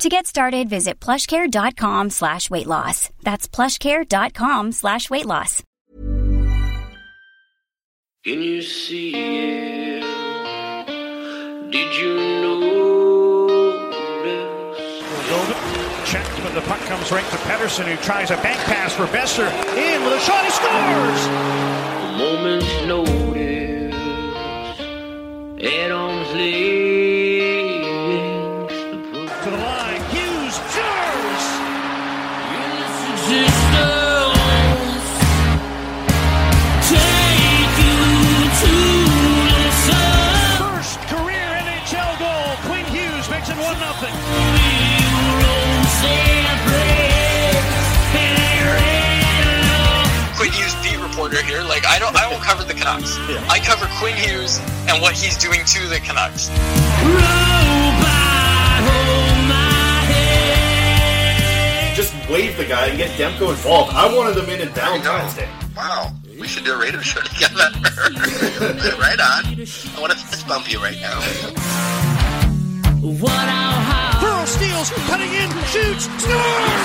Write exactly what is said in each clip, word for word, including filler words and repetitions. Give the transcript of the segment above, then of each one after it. To get started, visit plushcare.com slash weight loss. That's plushcare.com slash weight loss. Can you see it? Did you notice? Checked, but the puck comes right to Pettersson, who tries a bank pass for Besser. In with a shot, he scores! A moment's notice. Head on play. To the line, Hughes jars. Take you to the sun. First career N H L goal. Quinn Hughes makes it one nothing. Quinn Hughes beat reporter here. Like I don't, I won't cover the Canucks. Yeah. I cover Quinn Hughes and what he's doing to the Canucks. Robot. Just wave the guy and get Demko involved. I wanted him in and Valentine's Day. Wow. We should do a radio show together. Right on. I want to fist bump you right now. Burrow steals, cutting in, shoots, scores!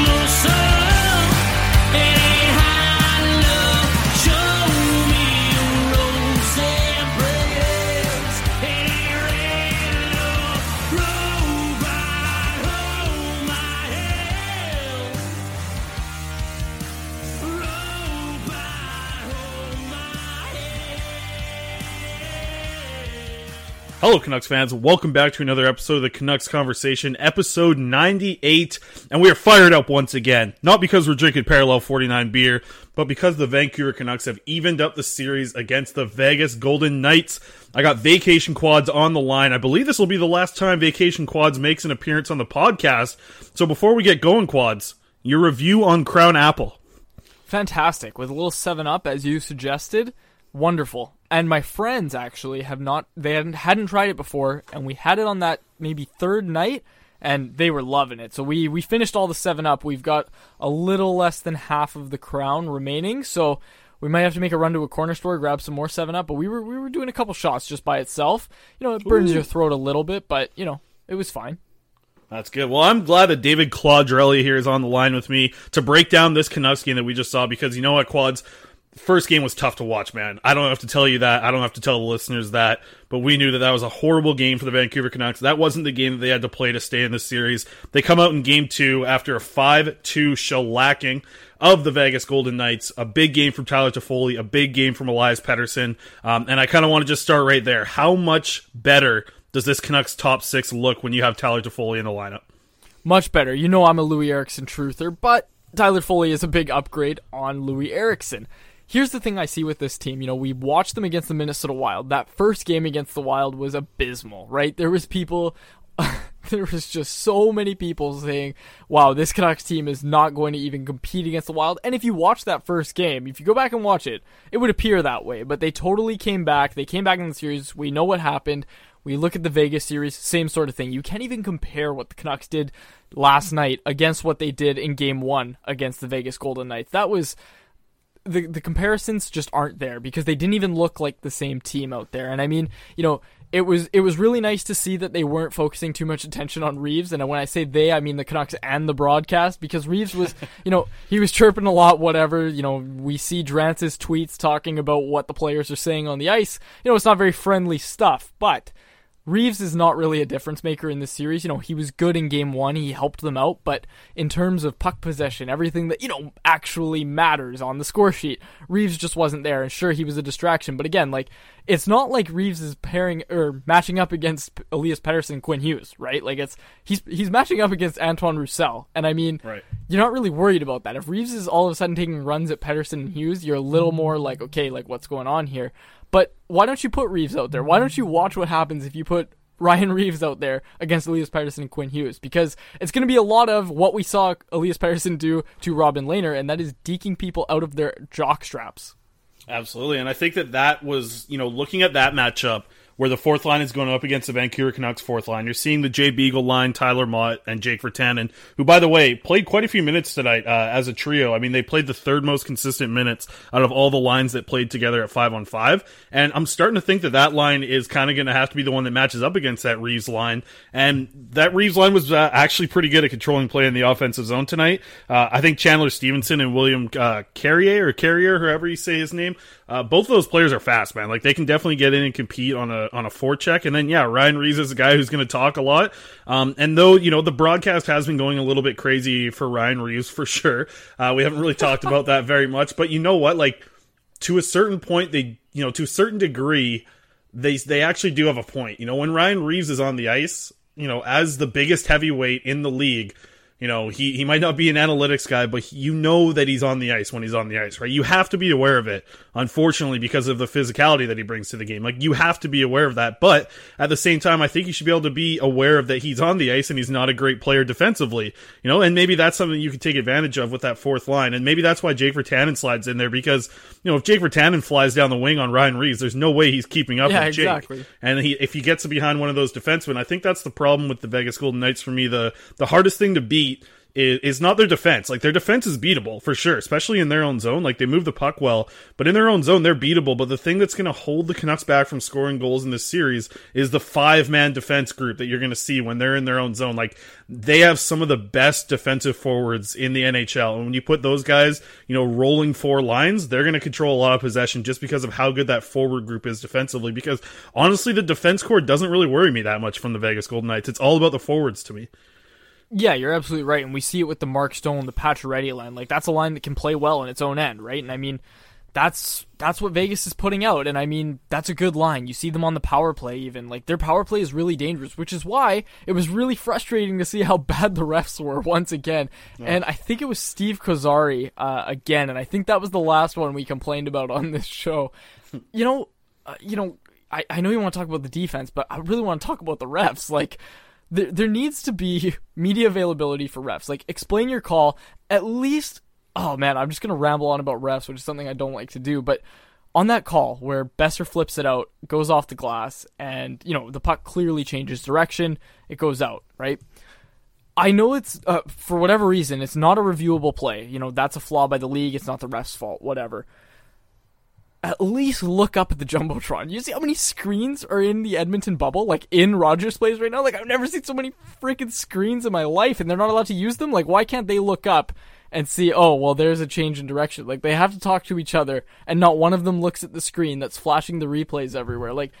Hello, Canucks fans. Welcome back to another episode of the Canucks Conversation, episode ninety-eight, and we are fired up once again. Not because we're drinking Parallel forty-nine beer, but because the Vancouver Canucks have evened up the series against the Vegas Golden Knights. I got Vacation Quads on the line. I believe this will be the last time Vacation Quads makes an appearance on the podcast. So before we get going, Quads, your review on Crown Apple. Fantastic. With a little seven up, as you suggested. Wonderful. And my friends actually have not, they hadn't, hadn't tried it before, and we had it on that maybe third night, and they were loving it. So we, we finished all the seven up. We've got a little less than half of the Crown remaining, so we might have to make a run to a corner store, grab some more seven up, but we were we were doing a couple shots just by itself. You know, it burns Ooh. your throat a little bit, but, you know, it was fine. That's good. Well, I'm glad that David Claudrelli here is on the line with me to break down this Canucks game that we just saw, because you know what, Quads? First game was tough to watch, man. I don't have to tell you that. I don't have to tell the listeners that. But we knew that that was a horrible game for the Vancouver Canucks. That wasn't the game that they had to play to stay in this series. They come out in game two after a five two shellacking of the Vegas Golden Knights. A big game from Tyler Toffoli, a big game from Elias Pettersson. Um, and I kind of want to just start right there. How much better does this Canucks top six look when you have Tyler Toffoli in the lineup? Much better. You know I'm a Louis Eriksson truther, but Tyler Toffoli is a big upgrade on Louis Eriksson. Here's the thing I see with this team. You know, we watched them against the Minnesota Wild. That first game against the Wild was abysmal, right? There was people... there was just so many people saying, wow, this Canucks team is not going to even compete against the Wild. And if you watch that first game, if you go back and watch it, it would appear that way. But they totally came back. They came back in the series. We know what happened. We look at the Vegas series, same sort of thing. You can't even compare what the Canucks did last night against what they did in game one against the Vegas Golden Knights. That was... The, the comparisons just aren't there because they didn't even look like the same team out there. And I mean, you know... It was it was really nice to see that they weren't focusing too much attention on Reaves, and when I say they, I mean the Canucks and the broadcast, because Reaves was, you know, he was chirping a lot, whatever. You know, we see Drance's tweets talking about what the players are saying on the ice. You know, it's not very friendly stuff, but Reaves is not really a difference maker in this series. You know, he was good in game one, he helped them out, but in terms of puck possession, everything that, you know, actually matters on the score sheet, Reaves just wasn't there, and sure, he was a distraction, but again, like, it's not like Reaves is pairing or matching up against Elias Pettersson, Quinn Hughes, right? Like it's he's he's matching up against Antoine Roussel, and I mean, right. You're not really worried about that. If Reaves is all of a sudden taking runs at Pettersson and Hughes, you're a little more like, okay, like what's going on here? But why don't you put Reaves out there? Why don't you watch what happens if you put Ryan Reaves out there against Elias Pettersson and Quinn Hughes? Because it's going to be a lot of what we saw Elias Pettersson do to Robin Lehner, and that is deking people out of their jock straps. Absolutely, and I think that that was, you know, looking at that matchup where the fourth line is going up against the Vancouver Canucks fourth line, you're seeing the Jay Beagle line, Tyler Mott, and Jake Vertanen, who, by the way, played quite a few minutes tonight uh, as a trio. I mean, they played the third most consistent minutes out of all the lines that played together at five on five, and I'm starting to think that that line is kind of going to have to be the one that matches up against that Reaves line, and that Reaves line was uh, actually pretty good at controlling play in the offensive zone tonight. Uh, I think Chandler Stevenson and William uh, Carrier, or Carrier, however you say his name, uh, both of those players are fast, man. Like, they can definitely get in and compete on a on a forecheck, and then yeah, Ryan Reaves is a guy who's going to talk a lot. Um, and though you know the broadcast has been going a little bit crazy for Ryan Reaves for sure, uh, we haven't really talked about that very much. But you know what? Like to a certain point, they you know to a certain degree, they they actually do have a point. You know, when Ryan Reaves is on the ice, you know, as the biggest heavyweight in the league. You know, he, he might not be an analytics guy, but he, you know that he's on the ice when he's on the ice, right? You have to be aware of it, unfortunately, because of the physicality that he brings to the game. Like, you have to be aware of that. But at the same time, I think you should be able to be aware of that he's on the ice and he's not a great player defensively, you know? And maybe that's something you can take advantage of with that fourth line. And maybe that's why Jake Vertanen slides in there, because, you know, if Jake Vertanen flies down the wing on Ryan Reaves, there's no way he's keeping up yeah, with Jake. Exactly. And he, if he gets behind one of those defensemen, I think that's the problem with the Vegas Golden Knights for me. The, the hardest thing to beat is not their defense. Like, their defense is beatable for sure, especially in their own zone. Like, they move the puck well, but in their own zone they're beatable. But the thing that's going to hold the Canucks back from scoring goals in this series is the five-man defense group that you're going to see when they're in their own zone. Like, they have some of the best defensive forwards in the N H L, and when you put those guys, you know, rolling four lines, they're going to control a lot of possession just because of how good that forward group is defensively. Because honestly, the defense core doesn't really worry me that much from the Vegas Golden Knights. It's all about the forwards to me. Yeah, you're absolutely right, and we see it with the Markstrom, the Pacioretty line. Like, that's a line that can play well in its own end, right? And I mean, that's that's what Vegas is putting out, and I mean, that's a good line. You see them on the power play even. Like, their power play is really dangerous, which is why it was really frustrating to see how bad the refs were once again. Yeah. And I think it was Steve Kozari uh, again, and I think that was the last one we complained about on this show. You know, uh, you know, I, I know you want to talk about the defense, but I really want to talk about the refs. Like, There, there needs to be media availability for refs. Like, explain your call. At least, oh man, I'm just going to ramble on about refs, which is something I don't like to do. But on that call where Besser flips it out, goes off the glass, and, you know, the puck clearly changes direction, it goes out, right? I know it's, uh, for whatever reason, it's not a reviewable play. You know, that's a flaw by the league. It's not the ref's fault, whatever. At least look up at the Jumbotron. You see how many screens are in the Edmonton bubble, like in Rogers Place right now? Like, I've never seen so many freaking screens in my life, and they're not allowed to use them? Like, why can't they look up and see, oh, well, there's a change in direction? Like, they have to talk to each other, and not one of them looks at the screen that's flashing the replays everywhere. Like,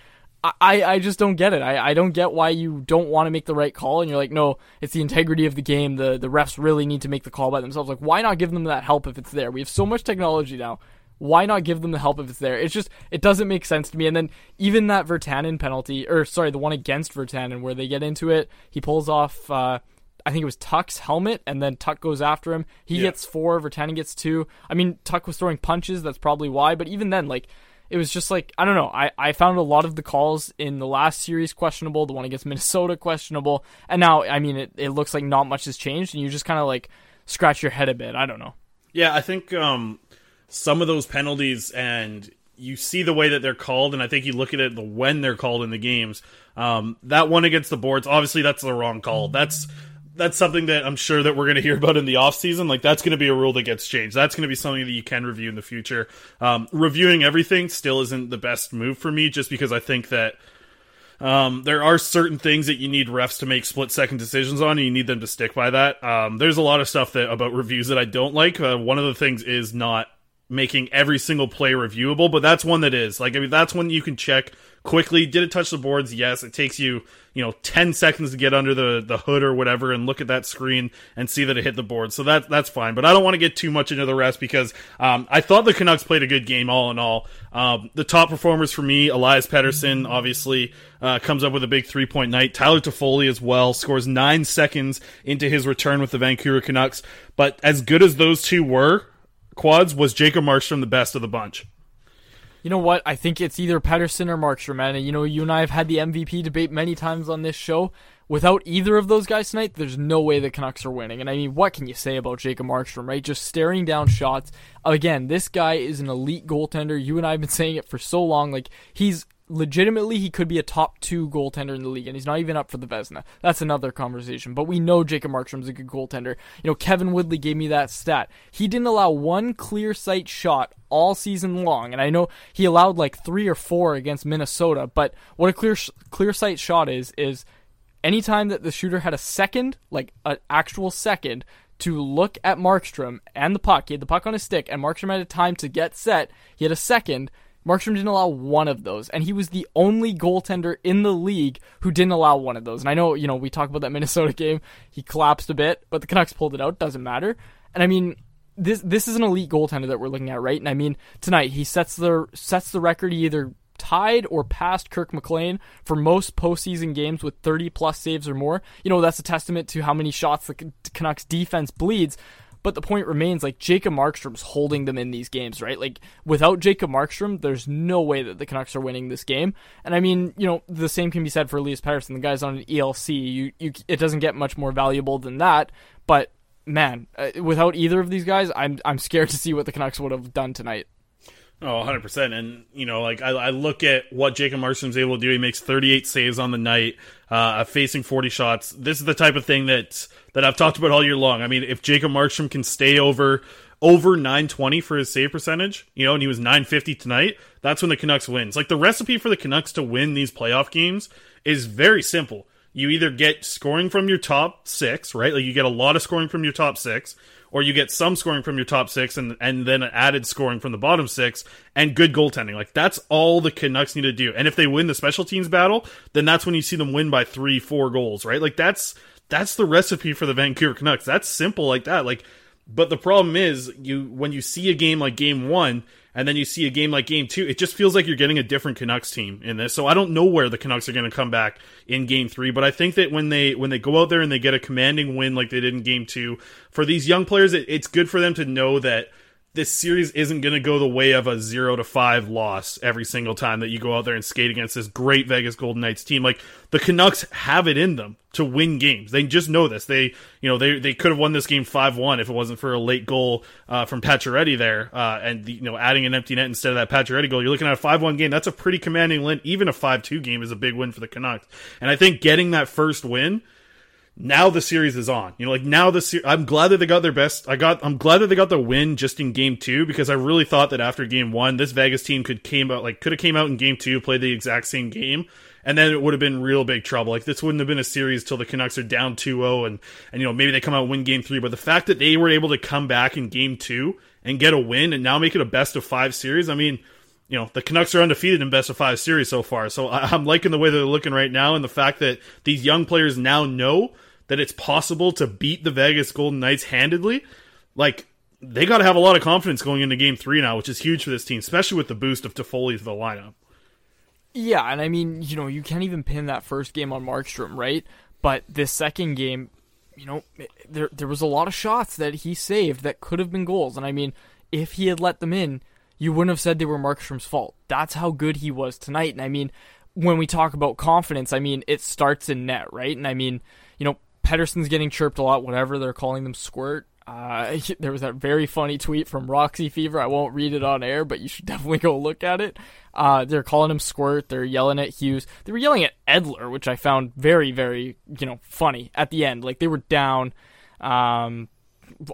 I, I just don't get it. I, I don't get why you don't want to make the right call, and you're like, no, it's the integrity of the game. The the refs really need to make the call by themselves. Like, why not give them that help if it's there? We have so much technology now. Why not give them the help if it's there? It's just, it doesn't make sense to me. And then even that Vertanen penalty, or sorry, the one against Vertanen where they get into it, he pulls off, uh, I think it was Tuck's helmet, and then Tuck goes after him. He yeah. gets four, Vertanen gets two. I mean, Tuck was throwing punches, that's probably why, but even then, like, it was just like, I don't know, I, I found a lot of the calls in the last series questionable, the one against Minnesota questionable, and now, I mean, it, it looks like not much has changed, and you just kind of, like, scratch your head a bit. I don't know. Yeah, I think um, some of those penalties, and you see the way that they're called, and I think you look at it the when they're called in the games. Um, that one against the boards, obviously that's the wrong call. That's... That's something that I'm sure that we're going to hear about in the offseason. Like, that's going to be a rule that gets changed. That's going to be something that you can review in the future. Um, reviewing everything still isn't the best move for me, just because I think that um, there are certain things that you need refs to make split-second decisions on, and you need them to stick by that. Um, there's a lot of stuff that about reviews that I don't like. Uh, one of the things is not making every single play reviewable, but that's one that is. Like, I mean, that's one you can check quickly. Did it touch the boards? Yes. It takes you, you know, ten seconds to get under the, the hood or whatever and look at that screen and see that it hit the board. So that, that's fine. But I don't want to get too much into the rest because um, I thought the Canucks played a good game all in all. Um, the top performers for me, Elias Pettersson, obviously, uh, comes up with a big three-point night. Tyler Toffoli as well, scores nine seconds into his return with the Vancouver Canucks. But as good as those two were, Quads, was Jacob Markstrom the best of the bunch? You know what? I think it's either Pettersson or Markstrom, man. And, you know, you and I have had the M V P debate many times on this show. Without either of those guys tonight, there's no way the Canucks are winning. And, I mean, what can you say about Jacob Markstrom, right? Just staring down shots. Again, this guy is an elite goaltender. You and I have been saying it for so long. Like, he's legitimately, he could be a top two goaltender in the league, and he's not even up for the Vezina. That's another conversation, but we know Jacob Markstrom's a good goaltender. You know, Kevin Woodley gave me that stat. He didn't allow one clear sight shot all season long, and I know he allowed like three or four against Minnesota, but what a clear clear sight shot is, is anytime that the shooter had a second, like an actual second, to look at Markstrom and the puck. He had the puck on his stick, and Markstrom had a time to get set. He had a second. Markstrom didn't allow one of those, and he was the only goaltender in the league who didn't allow one of those. And I know, you know, we talk about that Minnesota game. He collapsed a bit, but the Canucks pulled it out. Doesn't matter. And I mean, this this is an elite goaltender that we're looking at, right? And I mean, tonight he sets the sets the record. He either tied or passed Kirk McLean for most postseason games with thirty plus saves or more. You know, that's a testament to how many shots the Canucks defense bleeds. But the point remains, like, Jacob Markstrom's holding them in these games, right? Like, without Jacob Markstrom, there's no way that the Canucks are winning this game. And I mean, you know, the same can be said for Elias Pettersson. The guy's on an E L C. You, you, it doesn't get much more valuable than that. But man, uh, without either of these guys, I'm I'm scared to see what the Canucks would have done tonight. Oh, one hundred percent. And, you know, like, I, I look at what Jacob Markstrom's able to do. He makes thirty-eight saves on the night, uh, facing forty shots. This is the type of thing that, that I've talked about all year long. I mean, if Jacob Markstrom can stay over over nine twenty for his save percentage, you know, and he was nine fifty tonight, that's when the Canucks wins. Like, the recipe for the Canucks to win these playoff games is very simple. You either get scoring from your top six, right? Like, you get a lot of scoring from your top six, or you get some scoring from your top six and, and then added scoring from the bottom six and good goaltending. Like, that's all the Canucks need to do. And if they win the special teams battle, then that's when you see them win by three, four goals, right? Like, that's that's the recipe for the Vancouver Canucks. That's simple like that. Like, but the problem is, you when you see a game like game one and then you see a game like game two, it just feels like you're getting a different Canucks team in this. So I don't know where the Canucks are going to come back in game three, but I think that when they when they go out there and they get a commanding win like they did in game two, for these young players, it, it's good for them to know that this series isn't going to go the way of a zero to five loss every single time that you go out there and skate against this great Vegas Golden Knights team. Like, the Canucks have it in them to win games. They just know this. They, you know, they they could have won this game five one if it wasn't for a late goal uh, from Pacioretty there, uh, and the, you know, adding an empty net instead of that Pacioretty goal. You're looking at a five one game. That's a pretty commanding win. Even a five two game is a big win for the Canucks. And I think getting that first win, now the series is on. You know, like, now the se- I'm glad that they got their best. I got. I'm glad that they got the win just in game two, because I really thought that after game one, this Vegas team could came out like could have came out in game two, played the exact same game, and then it would have been real big trouble. Like, this wouldn't have been a series till the Canucks are down two oh, and and you know, maybe they come out and win game three. But the fact that they were able to come back in game two and get a win and now make it a best of five series, I mean, you know, the Canucks are undefeated in best of five series so far. So I'm liking the way they're looking right now, and the fact that these young players now know that it's possible to beat the Vegas Golden Knights handedly. Like, they got to have a lot of confidence going into game three now, which is huge for this team, especially with the boost of Toffoli to the lineup. Yeah, and I mean, you know, you can't even pin that first game on Markstrom, right? But this second game, you know, there there was a lot of shots that he saved that could have been goals. And I mean, if he had let them in, you wouldn't have said they were Markstrom's fault. That's how good he was tonight. And I mean, when we talk about confidence, I mean, it starts in net, right? And I mean, you know, Pettersson's getting chirped a lot, whatever they're calling them, squirt. Uh, there was that very funny tweet from Roxy Fever. I won't read it on air, but you should definitely go look at it. Uh, they're calling him squirt. They're yelling at Hughes. They were yelling at Edler, which I found very, very, you know, funny at the end. Like, they were down. Um,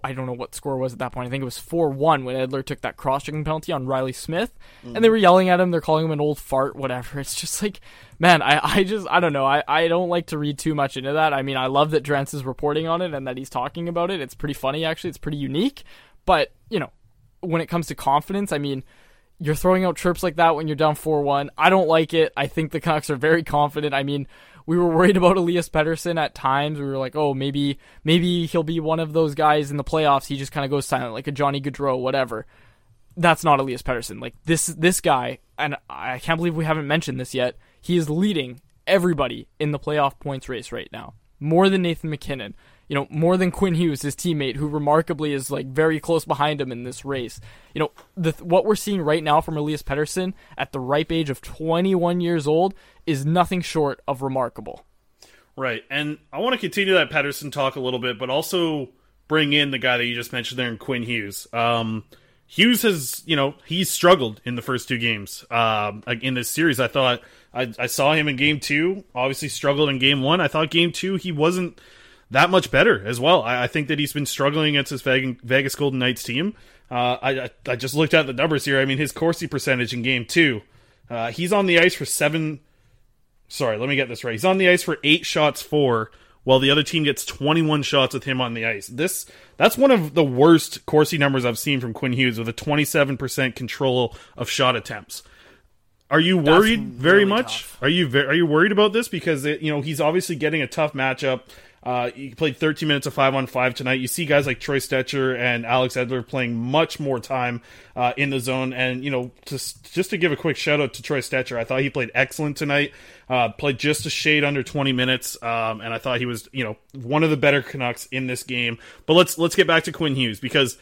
I don't know what score was at that point. I think it was four one when Edler took that cross-checking penalty on Riley Smith. Mm. And they were yelling at him. They're calling him an old fart, whatever. It's just like, man, I, I just, I don't know. I, I don't like to read too much into that. I mean, I love that Drance is reporting on it and that he's talking about it. It's pretty funny, actually. It's pretty unique. But, you know, when it comes to confidence, I mean, you're throwing out chirps like that when you're down four one. I don't like it. I think the Canucks are very confident. I mean, we were worried about Elias Pettersson at times. We were like, oh, maybe maybe he'll be one of those guys in the playoffs. He just kind of goes silent, like a Johnny Gaudreau, whatever. That's not Elias Pettersson. Like, this this guy, and I can't believe we haven't mentioned this yet, he is leading everybody in the playoff points race right now. More than Nathan McKinnon. You know, more than Quinn Hughes, his teammate, who remarkably is, like, very close behind him in this race. You know, the, what we're seeing right now from Elias Pettersson at the ripe age of twenty-one years old is nothing short of remarkable. Right, and I want to continue that Pettersson talk a little bit, but also bring in the guy that you just mentioned there in Quinn Hughes. Um, Hughes has, you know, he's struggled in the first two games um, in this series. I thought, I, I saw him in game two, obviously struggled in game one. I thought game two, he wasn't that much better as well. I think that he's been struggling against his Vegas Golden Knights team. Uh, I I just looked at the numbers here. I mean, his Corsi percentage in game two, uh, he's on the ice for seven. Sorry, let me get this right. He's on the ice for eight shots for, while the other team gets twenty-one shots with him on the ice. This that's one of the worst Corsi numbers I've seen from Quinn Hughes, with a twenty-seven percent control of shot attempts. Are you worried that's very really much? Tough. Are you are you worried about this? Because it, you know, he's obviously getting a tough matchup. Uh, he played thirteen minutes of five on five tonight. You see guys like Troy Stetcher and Alex Edler playing much more time uh, in the zone. And, you know, just, just to give a quick shout-out to Troy Stetcher, I thought he played excellent tonight, uh, played just a shade under twenty minutes, um, and I thought he was, you know, one of the better Canucks in this game. But let's let's get back to Quinn Hughes, because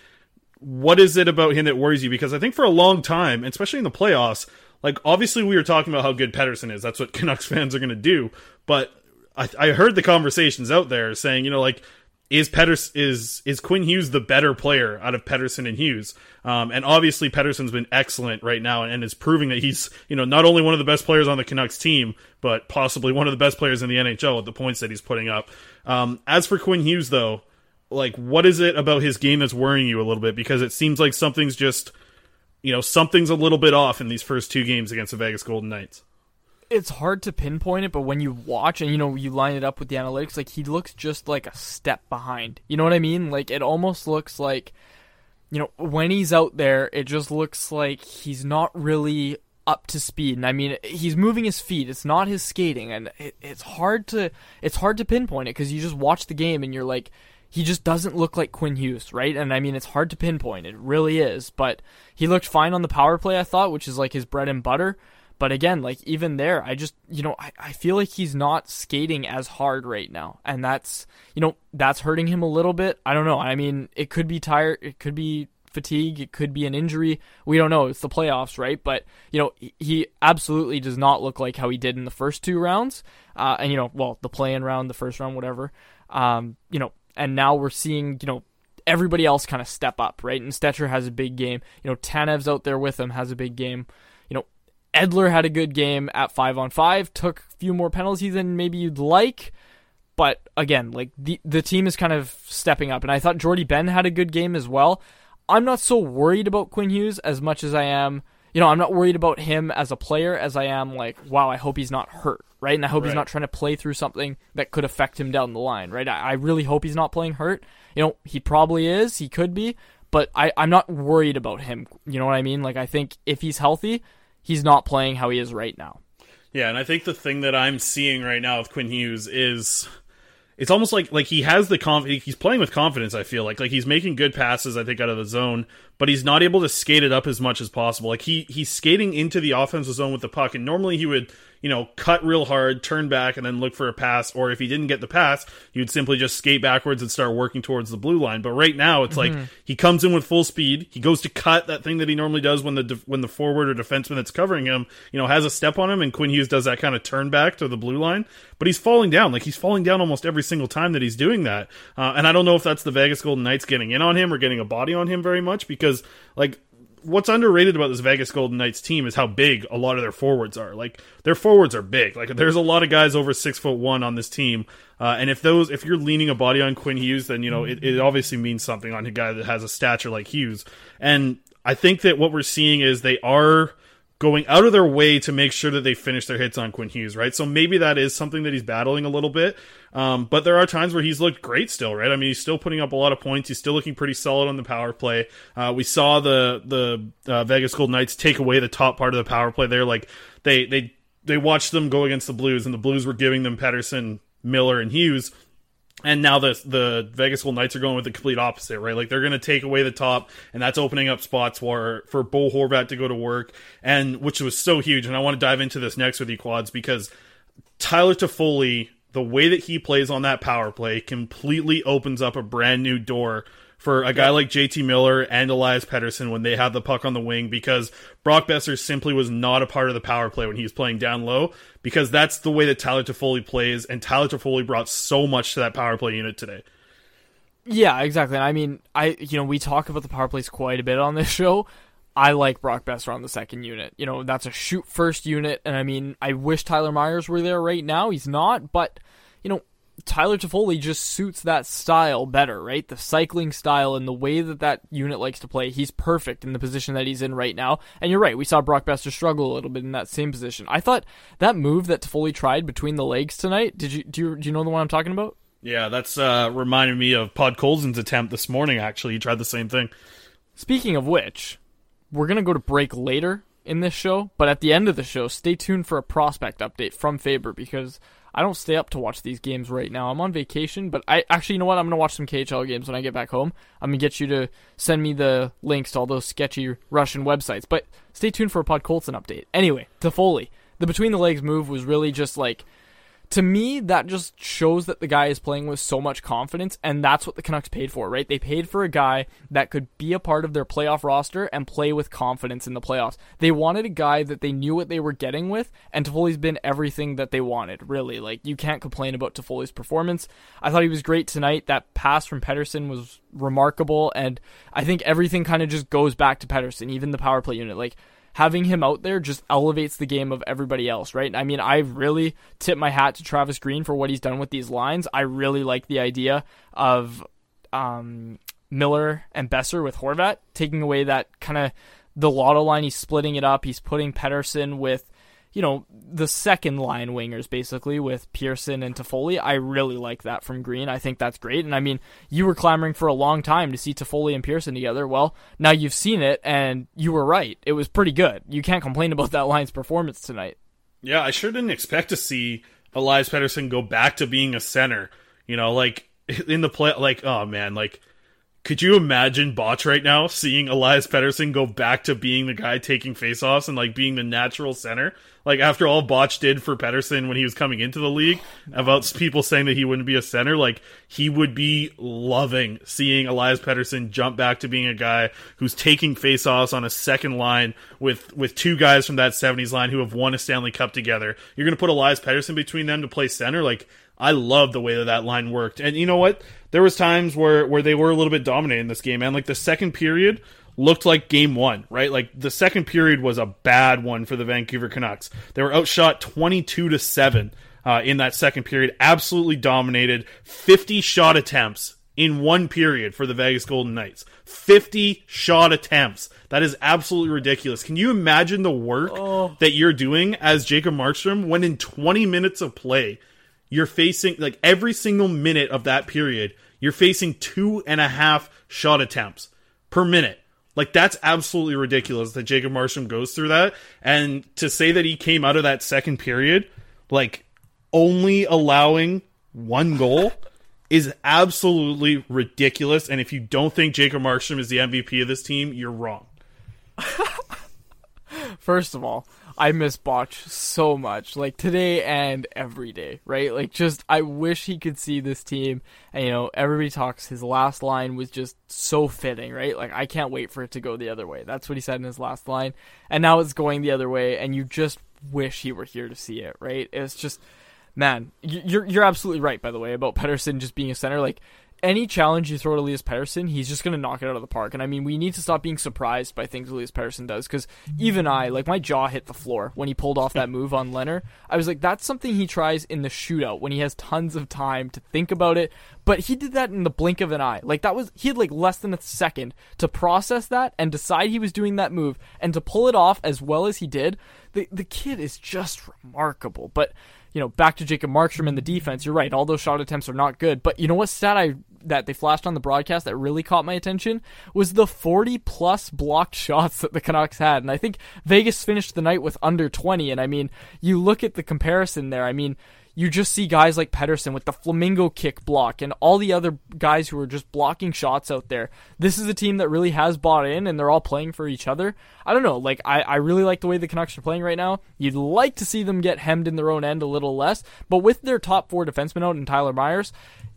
what is it about him that worries you? Because I think for a long time, especially in the playoffs, like, obviously we were talking about how good Pettersson is. That's what Canucks fans are going to do, but I, I heard the conversations out there saying, you know, like, is Petters is is Quinn Hughes the better player out of Pettersson and Hughes? Um, and obviously Pettersson's been excellent right now and is proving that he's, you know, not only one of the best players on the Canucks team, but possibly one of the best players in the N H L at the points that he's putting up. Um, as for Quinn Hughes, though, like, what is it about his game that's worrying you a little bit? Because it seems like something's just, you know, something's a little bit off in these first two games against the Vegas Golden Knights. It's hard to pinpoint it, but when you watch and, you know, you line it up with the analytics, like, he looks just like a step behind. You know what I mean? Like, it almost looks like, you know, when he's out there, it just looks like he's not really up to speed. And I mean, he's moving his feet. It's not his skating. And it, it's hard to, it's hard to pinpoint it, because you just watch the game and you're like, he just doesn't look like Quinn Hughes, right? And I mean, it's hard to pinpoint. It really is. But he looked fine on the power play, I thought, which is like his bread and butter. But again, like, even there, I just, you know, I, I feel like he's not skating as hard right now. And that's, you know, that's hurting him a little bit. I don't know. I mean, it could be tired. It could be fatigue. It could be an injury. We don't know. It's the playoffs, right? But, you know, he absolutely does not look like how he did in the first two rounds. Uh, and, you know, well, the play-in round, the first round, whatever. Um, you know, and now we're seeing, you know, everybody else kind of step up, right? And Stetcher has a big game. You know, Tanev's out there with him, has a big game. You know, Edler had a good game at five on five, took a few more penalties than maybe you'd like. But again, like, the the team is kind of stepping up. And I thought Jordie Benn had a good game as well. I'm not so worried about Quinn Hughes as much as I am, you know, I'm not worried about him as a player as I am like, wow, I hope he's not hurt, right? And I hope right. he's not trying to play through something that could affect him down the line, right? I, I really hope he's not playing hurt. You know, he probably is, he could be, but I, I'm not worried about him. You know what I mean? Like, I think if he's healthy, he's not playing how he is right now. Yeah, and I think the thing that I'm seeing right now with Quinn Hughes is it's almost like like he has the conf- he's playing with confidence. I feel like like he's making good passes, I think, out of the zone, but he's not able to skate it up as much as possible. Like he he's skating into the offensive zone with the puck, and normally he would, you know, cut real hard, turn back, and then look for a pass. Or if he didn't get the pass, he would simply just skate backwards and start working towards the blue line. But right now, it's mm-hmm. like he comes in with full speed. He goes to cut, that thing that he normally does when the de- when the forward or defenseman that's covering him, you know, has a step on him. And Quinn Hughes does that kind of turn back to the blue line. But he's falling down. Like, he's falling down almost every single time that he's doing that. Uh, and I don't know if that's the Vegas Golden Knights getting in on him or getting a body on him very much, because, like, what's underrated about this Vegas Golden Knights team is how big a lot of their forwards are. Like, their forwards are big. Like, there's a lot of guys over six foot one on this team. Uh, and if those, if you're leaning a body on Quinn Hughes, then, you know, it, it obviously means something on a guy that has a stature like Hughes. And I think that what we're seeing is they are going out of their way to make sure that they finish their hits on Quinn Hughes, right? So maybe that is something that he's battling a little bit. Um, but there are times where he's looked great still, right? I mean, he's still putting up a lot of points. He's still looking pretty solid on the power play. Uh, we saw the the uh, Vegas Golden Knights take away the top part of the power play there. Like, they they they watched them go against the Blues, and the Blues were giving them Pettersson, Miller, and Hughes. And now the the Vegas Golden Knights are going with the complete opposite, right? Like, they're going to take away the top, and that's opening up spots for for Bo Horvat to go to work, and which was so huge. And I want to dive into this next with you, Quads, because Tyler Toffoli, the way that he plays on that power play, completely opens up a brand new door for a guy like J T Miller and Elias Pettersson when they have the puck on the wing, because Brock Besser simply was not a part of the power play when he was playing down low, because that's the way that Tyler Toffoli plays, and Tyler Toffoli brought so much to that power play unit today. Yeah, exactly. And I mean, I you know, we talk about the power plays quite a bit on this show. I like Brock Besser on the second unit. You know, that's a shoot-first unit, and I mean, I wish Tyler Myers were there right now. He's not, but, you know, Tyler Toffoli just suits that style better, right? The cycling style and the way that that unit likes to play. He's perfect in the position that he's in right now. And you're right, we saw Brock Besser struggle a little bit in that same position. I thought that move that Toffoli tried between the legs tonight, did you do you, do you know the one I'm talking about? Yeah, that's uh, reminded me of Podkolzin's attempt this morning, actually. He tried the same thing. Speaking of which, we're going to go to break later in this show, but at the end of the show, stay tuned for a prospect update from Faber, because I don't stay up to watch these games right now. I'm on vacation, but I actually, you know what? I'm going to watch some K H L games when I get back home. I'm going to get you to send me the links to all those sketchy Russian websites. But stay tuned for a Podkolzin update. Anyway, Toffoli, the between-the-legs move was really just like, to me, that just shows that the guy is playing with so much confidence, and that's what the Canucks paid for, right? They paid for a guy that could be a part of their playoff roster and play with confidence in the playoffs. They wanted a guy that they knew what they were getting with, and Toffoli's been everything that they wanted, really. Like, you can't complain about Toffoli's performance. I thought he was great tonight. That pass from Pettersson was remarkable, and I think everything kind of just goes back to Pettersson, even the power play unit. Like, having him out there just elevates the game of everybody else, right? I mean, I really tip my hat to Travis Green for what he's done with these lines. I really like the idea of um, Miller and Besser with Horvat, taking away that kind of the lotto line. He's splitting it up. He's putting Pettersson with, you know, the second line wingers, basically, with Pearson and Toffoli. I really like that from Green. I think that's great. And I mean, you were clamoring for a long time to see Toffoli and Pearson together. Well, now you've seen it, and you were right. It was pretty good. You can't complain about that line's performance tonight. Yeah, I sure didn't expect to see Elias Pettersson go back to being a center. You know, like, in the play, like, oh man, like, could you imagine Botch right now seeing Elias Pettersson go back to being the guy taking faceoffs and, like, being the natural center? Like, after all Botch did for Pettersson when he was coming into the league, about people saying that he wouldn't be a center, like, he would be loving seeing Elias Pettersson jump back to being a guy who's taking faceoffs on a second line with, with two guys from that seventies line who have won a Stanley Cup together. You're going to put Elias Pettersson between them to play center? Like, I love the way that that line worked. And you know what? There was times where, where they were a little bit dominant in this game, and like the second period looked like game one, right? Like the second period was a bad one for the Vancouver Canucks. They were outshot twenty-two to seven uh, in that second period, absolutely dominated. fifty shot attempts in one period for the Vegas Golden Knights. fifty shot attempts. That is absolutely ridiculous. Can you imagine the work oh. that you're doing as Jacob Markstrom when in twenty minutes of play, you're facing, like, every single minute of that period, you're facing two and a half shot attempts per minute. Like, that's absolutely ridiculous that Jacob Markstrom goes through that. And to say that he came out of that second period, like, only allowing one goal is absolutely ridiculous. And if you don't think Jacob Markstrom is the M V P of this team, you're wrong. First of all, I miss Botch so much, like today and every day, right? Like, just, I wish he could see this team. And, you know, everybody talks, his last line was just so fitting, right? Like, I can't wait for it to go the other way. That's what he said in his last line. And now it's going the other way, and you just wish he were here to see it, right? It's just, man, you're you're absolutely right, by the way, about Pettersson just being a center. Like, any challenge you throw at Elias Pettersson, he's just going to knock it out of the park. And I mean, we need to stop being surprised by things Elias Pettersson does, because even I, like, my jaw hit the floor when he pulled off that move on Leonard. I was like, that's something he tries in the shootout when he has tons of time to think about it. But he did that in the blink of an eye. Like, that was, he had like less than a second to process that and decide he was doing that move, and to pull it off as well as he did. The the kid is just remarkable. But, you know, back to Jacob Markstrom and the defense, you're right, all those shot attempts are not good. But you know what stat I that they flashed on the broadcast that really caught my attention was the forty-plus blocked shots that the Canucks had. And I think Vegas finished the night with under twenty. And, I mean, you look at the comparison there. I mean, you just see guys like Pettersson with the flamingo kick block and all the other guys who are just blocking shots out there. This is a team that really has bought in, and they're all playing for each other. I don't know. Like, I, I really like the way the Canucks are playing right now. You'd like to see them get hemmed in their own end a little less, but with their top four defensemen out and Tyler Myers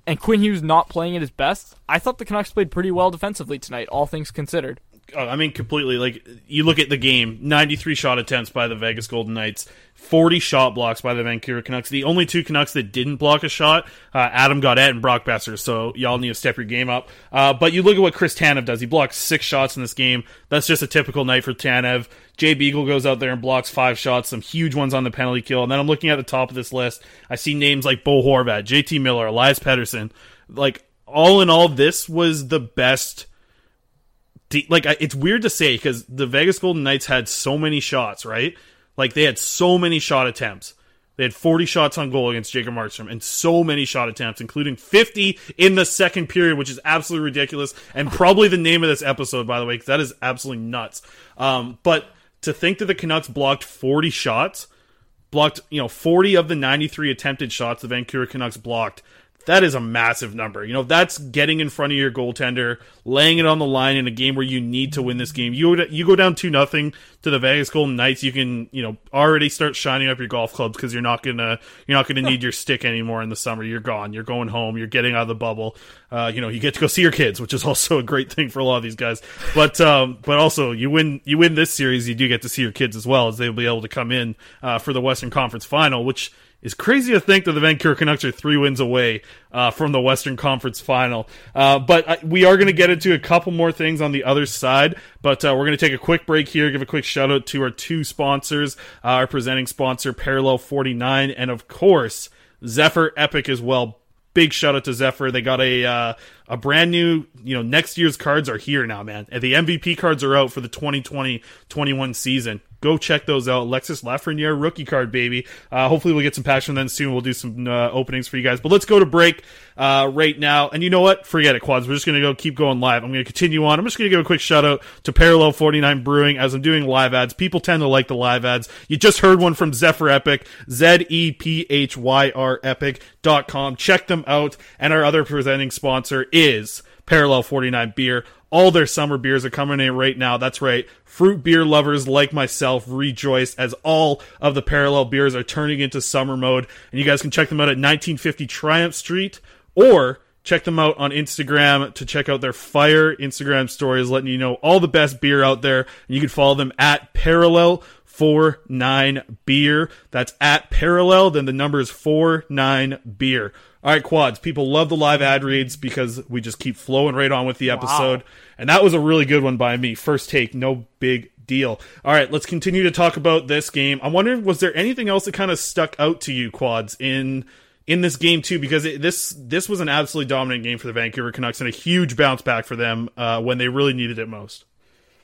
and Quinn Hughes not playing at his best, I thought the Canucks played pretty well defensively tonight, all things considered. I mean, completely. Like, you look at the game, ninety-three shot attempts by the Vegas Golden Knights, forty shot blocks by the Vancouver Canucks. The only two Canucks that didn't block a shot, uh, Adam Gaudette and Brock Besser, so y'all need to step your game up. Uh, but you look at what Chris Tanev does. He blocks six shots in this game. That's just a typical night for Tanev. Jay Beagle goes out there and blocks five shots, some huge ones on the penalty kill. And then I'm looking at the top of this list. I see names like Bo Horvat, J T Miller, Elias Pettersson. Like, all in all, this was the best... Like, it's weird to say because the Vegas Golden Knights had so many shots, right? Like, they had so many shot attempts. They had forty shots on goal against Jacob Markstrom and so many shot attempts, including fifty in the second period, which is absolutely ridiculous. And probably the name of this episode, by the way, because that is absolutely nuts. Um, but to think that the Canucks blocked forty shots, blocked, you know, forty of the ninety-three attempted shots the Vancouver Canucks blocked, that is a massive number. You know, that's getting in front of your goaltender, laying it on the line in a game where you need to win this game. You you go down two nothing to the Vegas Golden Knights, you can, you know, already start shining up your golf clubs because you're not gonna you're not gonna need your stick anymore in the summer. You're gone. You're going home. You're getting out of the bubble. Uh, you know, you get to go see your kids, which is also a great thing for a lot of these guys. But um, but also you win you win this series, you do get to see your kids as well, as they'll be able to come in uh, for the Western Conference Final, which. It's crazy to think that the Vancouver Canucks are three wins away uh, from the Western Conference Final. Uh, but I, we are going to get into a couple more things on the other side. But uh, we're going to take a quick break here, give a quick shout-out to our two sponsors, uh, our presenting sponsor, Parallel forty-nine, and, of course, Zephyr Epic as well. Big shout-out to Zephyr. They got a uh, a brand-new, you know, next year's cards are here now, man. And the M V P cards are out for the twenty twenty twenty-one season. Go check those out. Alexis Lafreniere, rookie card, baby. Uh, hopefully we'll get some passion then soon. We'll do some uh, openings for you guys. But let's go to break uh, right now. And you know what? Forget it, Quads. We're just going to go keep going live. I'm going to continue on. I'm just going to give a quick shout-out to Parallel forty-nine Brewing as I'm doing live ads. People tend to like the live ads. You just heard one from Zephyr Epic, Z E P H Y R epic dot com. Check them out. And our other presenting sponsor is Parallel forty-nine Beer. All their summer beers are coming in right now. That's right. Fruit beer lovers like myself rejoice as all of the Parallel beers are turning into summer mode. And you guys can check them out at nineteen fifty Triumph Street, or check them out on Instagram to check out their fire Instagram stories, letting you know all the best beer out there. And you can follow them at Parallel forty-nine Beer. That's at Parallel. Then the number is forty-nine Beer. All right, Quads, people love the live ad reads because we just keep flowing right on with the episode. Wow. And that was a really good one by me. First take, no big deal. All right, let's continue to talk about this game. I'm wondering, was there anything else that kind of stuck out to you, Quads, in in this game too? Because it, this this was an absolutely dominant game for the Vancouver Canucks and a huge bounce back for them uh, when they really needed it most.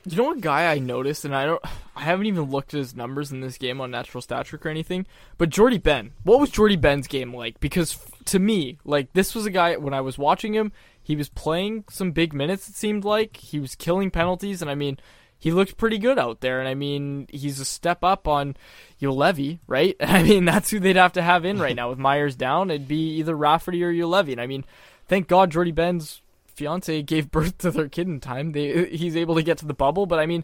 You know, a guy I noticed, and I don't, I haven't even looked at his numbers in this game on Natural Stat Trick or anything, but Jordie Benn. What was Jordie Benn's game like? Because f- to me, like, this was a guy, when I was watching him, He was playing some big minutes, it seemed like. He was killing penalties, and I mean, he looked pretty good out there. And I mean, he's a step up on Ulevi, right? I mean, that's who they'd have to have in right now. With Myers down, it'd be either Rafferty or Ulevi. And I mean, thank God Jordie Benn's fiance gave birth to their kid in time. They, he's able to get to the bubble, but I mean,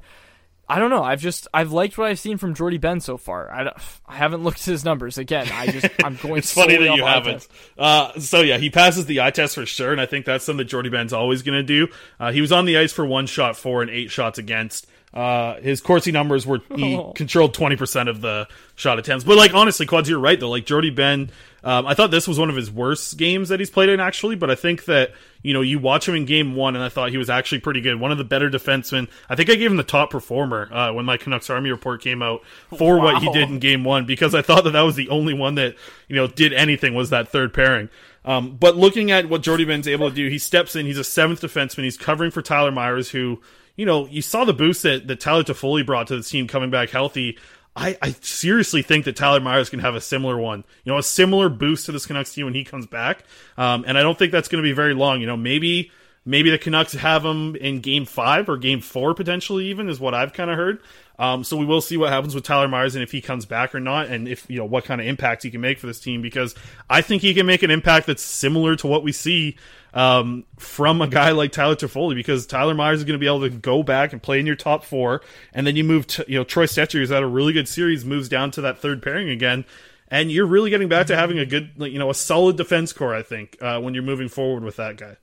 I don't know. I've just I've liked what I've seen from Jordie Benn so far. I, don't, I haven't looked at his numbers again. I just I'm going. It's funny that you haven't. Uh, so yeah, he passes the eye test for sure, and I think that's something that Jordie Benn's always going to do. Uh, he was on the ice for one shot for and eight shots against. Uh, his Corsi numbers were he oh. controlled twenty percent of the shot attempts. But like honestly, Quads, you're right though. Like Jordie Benn, um, I thought this was one of his worst games that he's played in actually. But I think that you know you watch him in game one, and I thought he was actually pretty good. One of the better defensemen. I think I gave him the top performer uh, when my Canucks Army report came out for wow. what he did in game one, because I thought that that was the only one that you know did anything was that third pairing. Um, but looking at what Jordie Benn's able to do, he steps in. He's a seventh defenseman. He's covering for Tyler Myers, who. You know, you saw the boost that, that Tyler Toffoli brought to the team coming back healthy. I, I seriously think that Tyler Myers can have a similar one. You know, a similar boost to this Canucks team when he comes back. Um, and I don't think that's going to be very long. You know, maybe maybe the Canucks have him in Game five or Game four potentially even is what I've kind of heard. Um, so we will see what happens with Tyler Myers and if he comes back or not, and if you know what kind of impact he can make for this team, because I think he can make an impact that's similar to what we see um, from a guy like Tyler Toffoli, because Tyler Myers is going to be able to go back and play in your top four, and then you move to you know Troy Stetcher, who's had a really good series, moves down to that third pairing again, and you're really getting back to having a good you know a solid defense core. I think uh, when you're moving forward with that guy.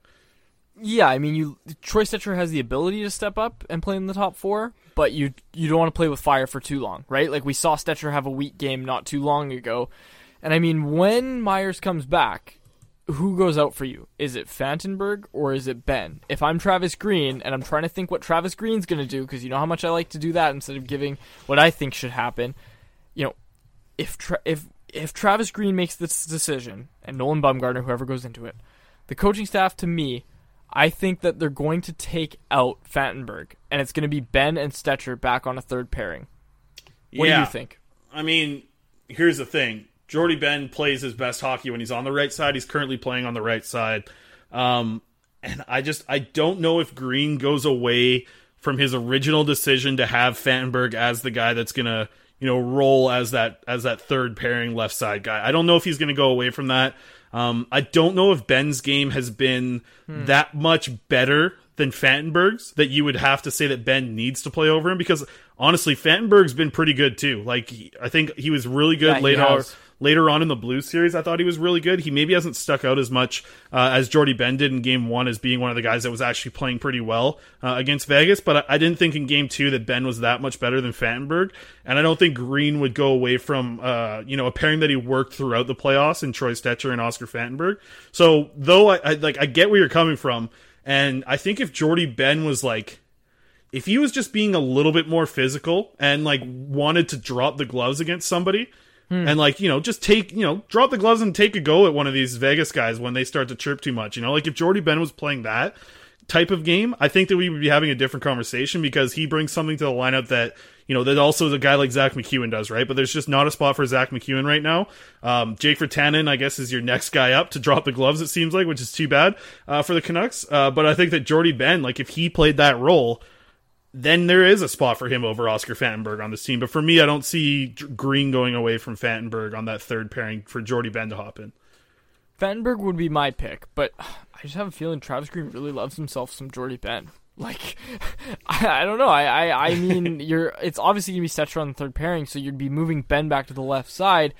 Yeah, I mean, you Troy Stetcher has the ability to step up and play in the top four, but you you don't want to play with fire for too long, right? Like, we saw Stetcher have a weak game not too long ago. And, I mean, when Myers comes back, who goes out for you? Is it Fantenberg or is it Ben? If I'm Travis Green, and I'm trying to think what Travis Green's going to do, because you know how much I like to do that instead of giving what I think should happen, you know, if tra- if if Travis Green makes this decision, and Nolan Bumgarner, whoever goes into it, the coaching staff, to me, I think that they're going to take out Fantenberg, and it's going to be Ben and Stetcher back on a third pairing. What yeah. do you think? I mean, here's the thing. Jordie Benn plays his best hockey when he's on the right side. He's currently playing on the right side. Um, and I just I don't know if Green goes away from his original decision to have Fantenberg as the guy that's going to you know roll as that as that third pairing left side guy. I don't know if he's going to go away from that. Um, I don't know if Ben's game has been hmm. that much better than Fantenberg's that you would have to say that Ben needs to play over him, because honestly, Fantenberg's been pretty good too. Like he, I think he was really good yeah, later later on in the Blues series. I thought he was really good. He maybe hasn't stuck out as much uh, as Jordie Benn did in Game One as being one of the guys that was actually playing pretty well uh, against Vegas. But I, I didn't think in Game Two that Ben was that much better than Fantenberg, and I don't think Green would go away from uh, you know a pairing that he worked throughout the playoffs in Troy Stetcher and Oscar Fantenberg. So though I, I like I get where you're coming from, and I think if Jordie Benn was like. If he was just being a little bit more physical and like wanted to drop the gloves against somebody hmm. and like, you know, just take, you know, drop the gloves and take a go at one of these Vegas guys when they start to chirp too much, you know, like if Jordie Benn was playing that type of game, I think that we would be having a different conversation, because he brings something to the lineup that, you know, that also a guy like Zach McEwen does, right? But there's just not a spot for Zach McEwen right now. Um, Jake Vertanen, I guess, is your next guy up to drop the gloves, it seems like, which is too bad uh, for the Canucks. Uh, but I think that Jordie Benn, like if he played that role, then there is a spot for him over Oscar Fantenberg on this team. But for me, I don't see Green going away from Fantenberg on that third pairing for Jordie Benn to hop in. Fantenberg would be my pick, but I just have a feeling Travis Green really loves himself some Jordie Benn. Like, I, I don't know. I, I, I mean, you're. It's obviously going to be Stetcher on the third pairing, so you'd be moving Ben back to the left side.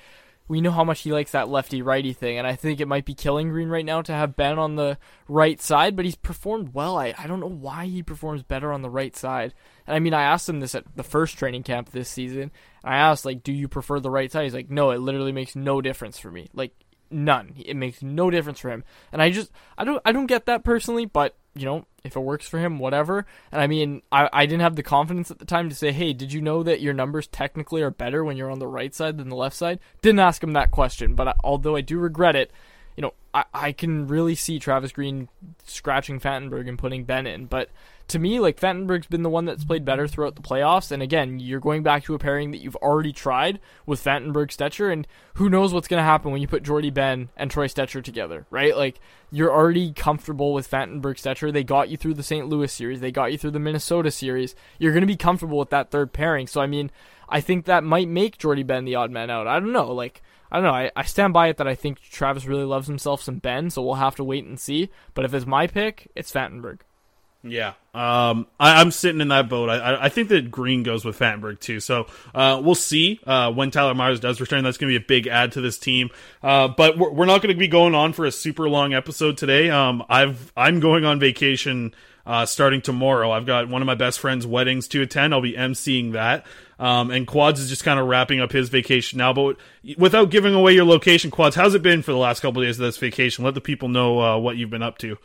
We know how much he likes that lefty-righty thing, and I think it might be killing Green right now to have Ben on the right side, but he's performed well. I, I don't know why he performs better on the right side. And, I mean, I asked him this at the first training camp this season, and I asked, like, do you prefer the right side? He's like, no, it literally makes no difference for me. Like, none. It makes no difference for him. And I just, I don't I don't get that personally, but, you know, if it works for him, whatever. And, I mean, I, I didn't have the confidence at the time to say, hey, did you know that your numbers technically are better when you're on the right side than the left side? Didn't ask him that question, but I, although I do regret it, you know, I, I can really see Travis Green scratching Fantenberg and putting Ben in, but to me, like, Fantenberg's been the one that's played better throughout the playoffs. And again, you're going back to a pairing that you've already tried with Fantenberg, Stetcher, and who knows what's going to happen when you put Jordie Benn and Troy Stetcher together, right? Like, you're already comfortable with Fantenberg, Stetcher. They got you through the Saint Louis series. They got you through the Minnesota series. You're going to be comfortable with that third pairing. So, I mean, I think that might make Jordie Benn the odd man out. I don't know, like... I don't know, I, I stand by it that I think Travis really loves himself some Ben, so we'll have to wait and see. But if it's my pick, it's Fantenberg. Yeah, um, I, I'm sitting in that boat. I, I think that Green goes with Fantenberg too. So uh, we'll see uh, when Tyler Myers does return. That's going to be a big add to this team. Uh, but we're, we're not going to be going on for a super long episode today. Um, I've I'm going on vacation uh, starting tomorrow. I've got one of my best friend's weddings to attend. I'll be emceeing that. Um, and Quads is just kind of wrapping up his vacation now, but w- without giving away your location, Quads, how's it been for the last couple of days of this vacation? Let the people know uh, what you've been up to.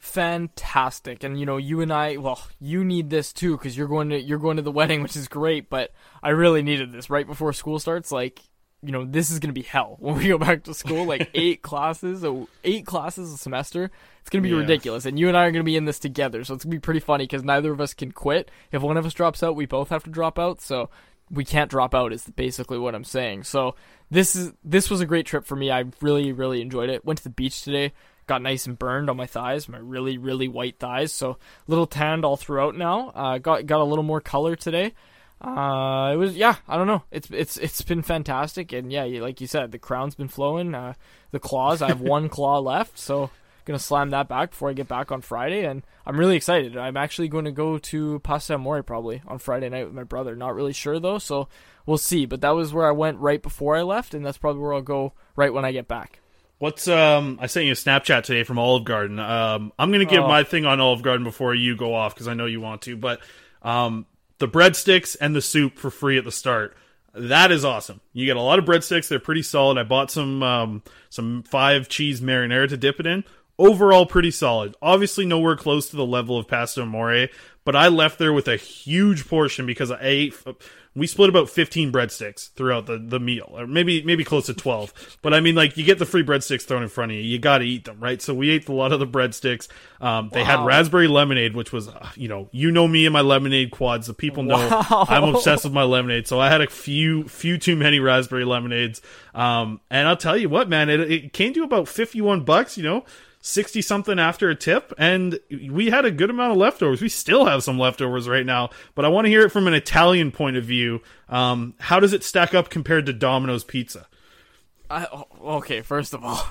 Fantastic. And you know, you and I, well, you need this too, because you're going to you're going to the wedding, which is great. But I really needed this right before school starts. Like, you know, this is going to be hell when we go back to school. Like eight classes, eight classes a semester. It's going to be yeah. ridiculous, and you and I are going to be in this together, so it's going to be pretty funny because neither of us can quit. If one of us drops out, we both have to drop out, so we can't drop out is basically what I'm saying. So this is this was a great trip for me. I really, really enjoyed it. Went to the beach today, got nice and burned on my thighs, my really, really white thighs, so a little tanned all throughout now. Uh, got got a little more color today. Uh, it was, yeah, I don't know. It's, it's, it's been fantastic, and yeah, like you said, the crown's been flowing, uh, the claws, I have one claw left, so... Going to slam that back before I get back on Friday, and I'm really excited. I'm actually going to go to Pasta Amore probably on Friday night with my brother. Not really sure though, so we'll see. But that was where I went right before I left, and that's probably where I'll go right when I get back. What's um? I sent you a Snapchat today from Olive Garden. Um, I'm going to give oh. my thing on Olive Garden before you go off because I know you want to. But um, the breadsticks and the soup for free at the start. That is awesome. You get a lot of breadsticks. They're pretty solid. I bought some um some five cheese marinara to dip it in. Overall, pretty solid. Obviously, nowhere close to the level of Pasta Amore, but I left there with a huge portion because I ate. We split about fifteen breadsticks throughout the, the meal, or maybe maybe close to twelve. But I mean, like, you get the free breadsticks thrown in front of you, you got to eat them, right? So we ate a lot of the breadsticks. Um, they wow. had raspberry lemonade, which was, uh, you know, you know me and my lemonade, Quads. The people know wow. I'm obsessed with my lemonade, so I had a few few too many raspberry lemonades. Um, and I'll tell you what, man, it, it came to about fifty-one bucks, you know. sixty something after a tip, and we had a good amount of leftovers. We still have some leftovers right now, but I want to hear it from an Italian point of view. Um, how does it stack up compared to Domino's Pizza? I, okay, first of all,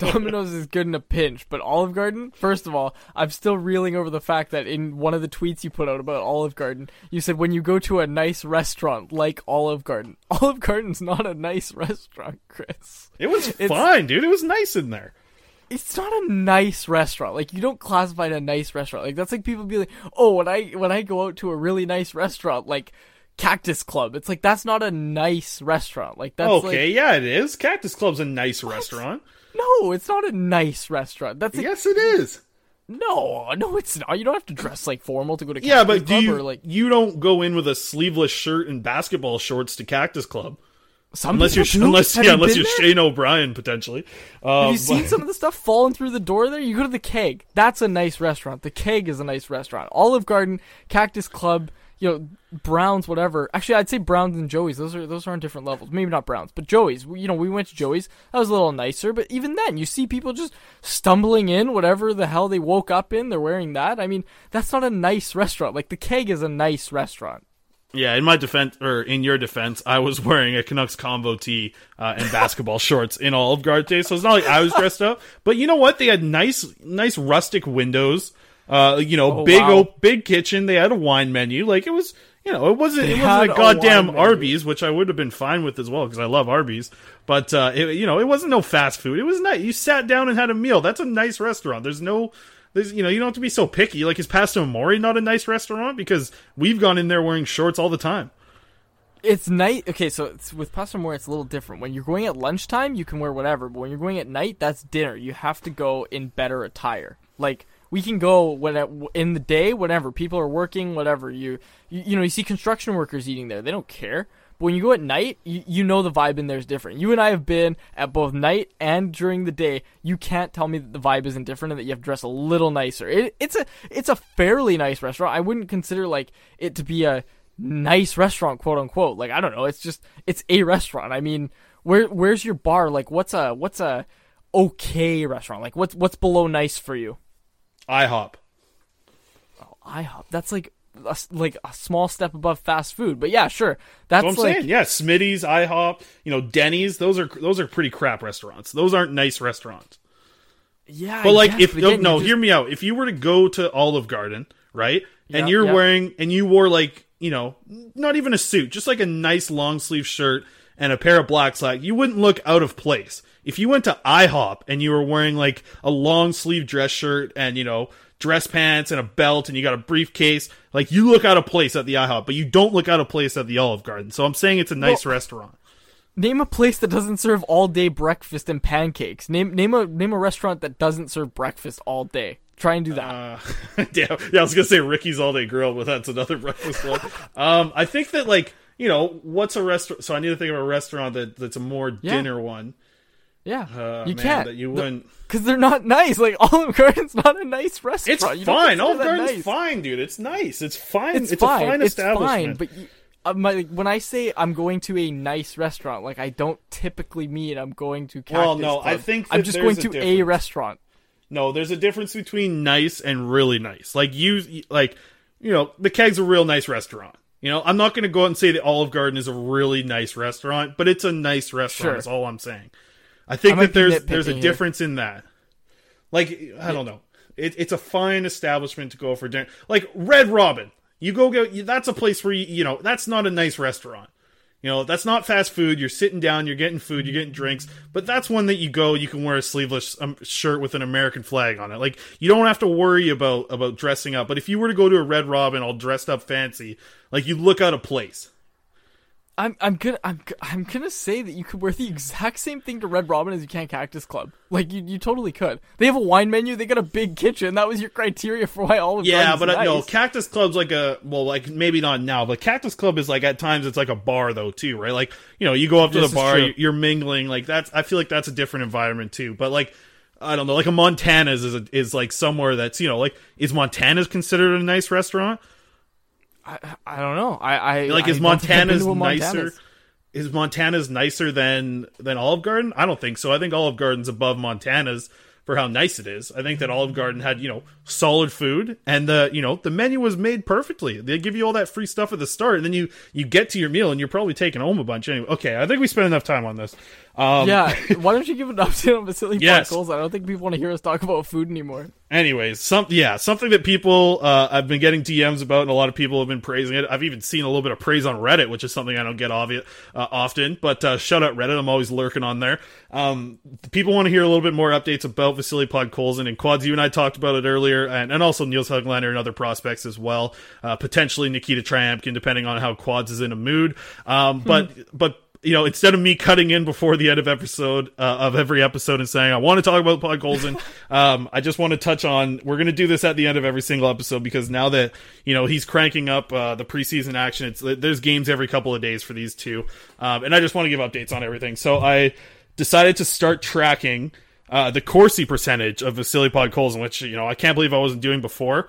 Domino's is good in a pinch, but Olive Garden, first of all, I'm still reeling over the fact that in one of the tweets you put out about Olive Garden, you said when you go to a nice restaurant like Olive Garden. Olive Garden's not a nice restaurant, Chris. It was it's, fine, dude. It was nice in there. It's not a nice restaurant. Like, you don't classify it a nice restaurant. Like, that's like people be like, oh, when I when I go out to a really nice restaurant, like Cactus Club. It's like, that's not a nice restaurant. Like, that's okay, like, yeah, it is. Cactus Club's a nice what? restaurant. No, it's not a nice restaurant. That's like, yes, it is. No, no, it's not. You don't have to dress like formal to go to Cactus yeah, but Club. Do you, or, like, you don't go in with a sleeveless shirt and basketball shorts to Cactus Club. Some unless you're do? unless have yeah you unless you're there? Shane O'Brien potentially. Um, have you seen but... some of the stuff falling through the door there? You go to the Keg. That's a nice restaurant. The Keg is a nice restaurant. Olive Garden, Cactus Club, you know, Browns, whatever. Actually, I'd say Browns and Joey's. Those are those are on different levels. Maybe not Browns, but Joey's. You know, we went to Joey's. That was a little nicer. But even then, you see people just stumbling in, whatever the hell they woke up in. They're wearing that. I mean, that's not a nice restaurant. Like, the Keg is a nice restaurant. Yeah, in my defense, or in your defense, I was wearing a Canucks combo tee uh, and basketball shorts in Olive Garden today, so it's not like I was dressed up. But you know what? They had nice, nice rustic windows. Uh, you know, oh, big, wow. old, big kitchen. They had a wine menu. Like, it was, you know, it wasn't, it wasn't like goddamn Arby's, which I would have been fine with as well because I love Arby's. But uh, it, you know, it wasn't no fast food. It was nice. You sat down and had a meal. That's a nice restaurant. There's no. There's, you know, you don't have to be so picky. Like, is Pasta Amore not a nice restaurant? Because we've gone in there wearing shorts all the time. It's night. Okay, so it's, with Pasta Amore, it's a little different. When you're going at lunchtime, you can wear whatever. But when you're going at night, that's dinner. You have to go in better attire. Like, we can go when at, in the day, whatever. People are working, whatever. You, you, you know, you see construction workers eating there. They don't care. But when you go at night, you, you know the vibe in there is different. You and I have been at both night and during the day. You can't tell me that the vibe isn't different and that you have to dress a little nicer. It, it's a it's a fairly nice restaurant. I wouldn't consider like it to be a nice restaurant, quote unquote. Like, I don't know. It's just, it's a restaurant. I mean, where where's your bar? Like, what's a what's a okay restaurant? Like, what's what's below nice for you? IHOP. Oh, IHOP. That's like a, like a small step above fast food. But yeah, sure. That's, that's what I'm like, saying. Yeah, Smitty's, IHOP, you know, Denny's. Those are those are pretty crap restaurants. Those aren't nice restaurants. Yeah, but like, yes, if but again, no, just... hear me out. If you were to go to Olive Garden, right, and yep, you're yep. wearing and you wore like, you know, not even a suit, just like a nice long sleeve shirt and a pair of black slacks, you wouldn't look out of place. If you went to IHOP and you were wearing like a long sleeve dress shirt and, you know, dress pants and a belt and you got a briefcase, like, you look out of place at the IHOP, but you don't look out of place at the Olive Garden. So I'm saying it's a nice well, restaurant. Name a place that doesn't serve all day breakfast and pancakes. Name name a name a restaurant that doesn't serve breakfast all day. Try and do that. Uh, yeah, yeah, I was gonna say Ricky's All Day Grill, but that's another breakfast one. um, I think that, like, you know, what's a restaurant? So I need to think of a restaurant that that's a more yeah. dinner one. Yeah, uh, you man, can't. That you wouldn't, because they're not nice. Like, Olive Garden's not a nice restaurant. It's you fine. Olive Garden's nice. Fine, dude. It's nice. It's fine. It's, it's fine. A fine it's establishment. Fine, but you, uh, my, like, when I say I'm going to a nice restaurant, like, I don't typically mean I'm going to Cactus Well, no, Club. I think that I'm just going a to difference. a restaurant. No, there's a difference between nice and really nice. Like, you, like, you know, the Keg's a real nice restaurant. You know, I'm not going to go out and say the Olive Garden is a really nice restaurant, but it's a nice restaurant. Sure. Is all I'm saying. I think I that there's there's a here. difference in that. Like, I don't know. It, it's a fine establishment to go for dinner. Like Red Robin, you go go. That's a place where you, you know, that's not a nice restaurant. You know, that's not fast food. You're sitting down, you're getting food, you're getting drinks, but that's one that you go, you can wear a sleeveless um, shirt with an American flag on it. Like, you don't have to worry about, about dressing up. But if you were to go to a Red Robin all dressed up fancy, like, you look out of place. I'm I'm gonna I'm I'm gonna say that you could wear the exact same thing to Red Robin as you can Cactus Club. Like, you, you totally could. They have a wine menu. They got a big kitchen. That was your criteria for why all of yeah, but nice. no, Cactus Club's like a well, like maybe not now, but Cactus Club is like, at times it's like a bar though too, right? Like, you know, you go up to this the bar, you, you're mingling. Like, that's, I feel like that's a different environment too. But like, I don't know, like a Montana's is a, is like somewhere that's, you know, like, is Montana's considered a nice restaurant? I, I don't know. I, I like is I Montana's nicer? Montana's. Is Montana's nicer than than Olive Garden? I don't think so. I think Olive Garden's above Montana's for how nice it is. I think that Olive Garden had, you know, solid food, and the, you know, the menu was made perfectly. They give you all that free stuff at the start, and then you you get to your meal, and you're probably taking home a bunch anyway. Okay, I think we spent enough time on this. Um, yeah, why don't you give an update on Vasily Podkolzin? I don't think people want to hear us talk about food anymore. Anyways, some yeah, something that people uh, I've been getting D Ms about, and a lot of people have been praising it. I've even seen a little bit of praise on Reddit, which is something I don't get obvi- uh, often. But uh, shout out Reddit, I'm always lurking on there. Um, people want to hear a little bit more updates about Vasily Podkolzin, and Quads, you and I talked about it earlier, and, and also Nils Höglander and other prospects as well. Uh, potentially Nikita Tryamkin, depending on how Quads is in a mood. Um, but but. You know, instead of me cutting in before the end of episode uh, of every episode and saying I want to talk about Podkolzin, um, I just want to touch on. We're going to do this at the end of every single episode, because now that, you know, he's cranking up uh, the preseason action, it's there's games every couple of days for these two, um, and I just want to give updates on everything. So I decided to start tracking uh, the Corsi percentage of Vasily Podkolzin, which, you know, I can't believe I wasn't doing before.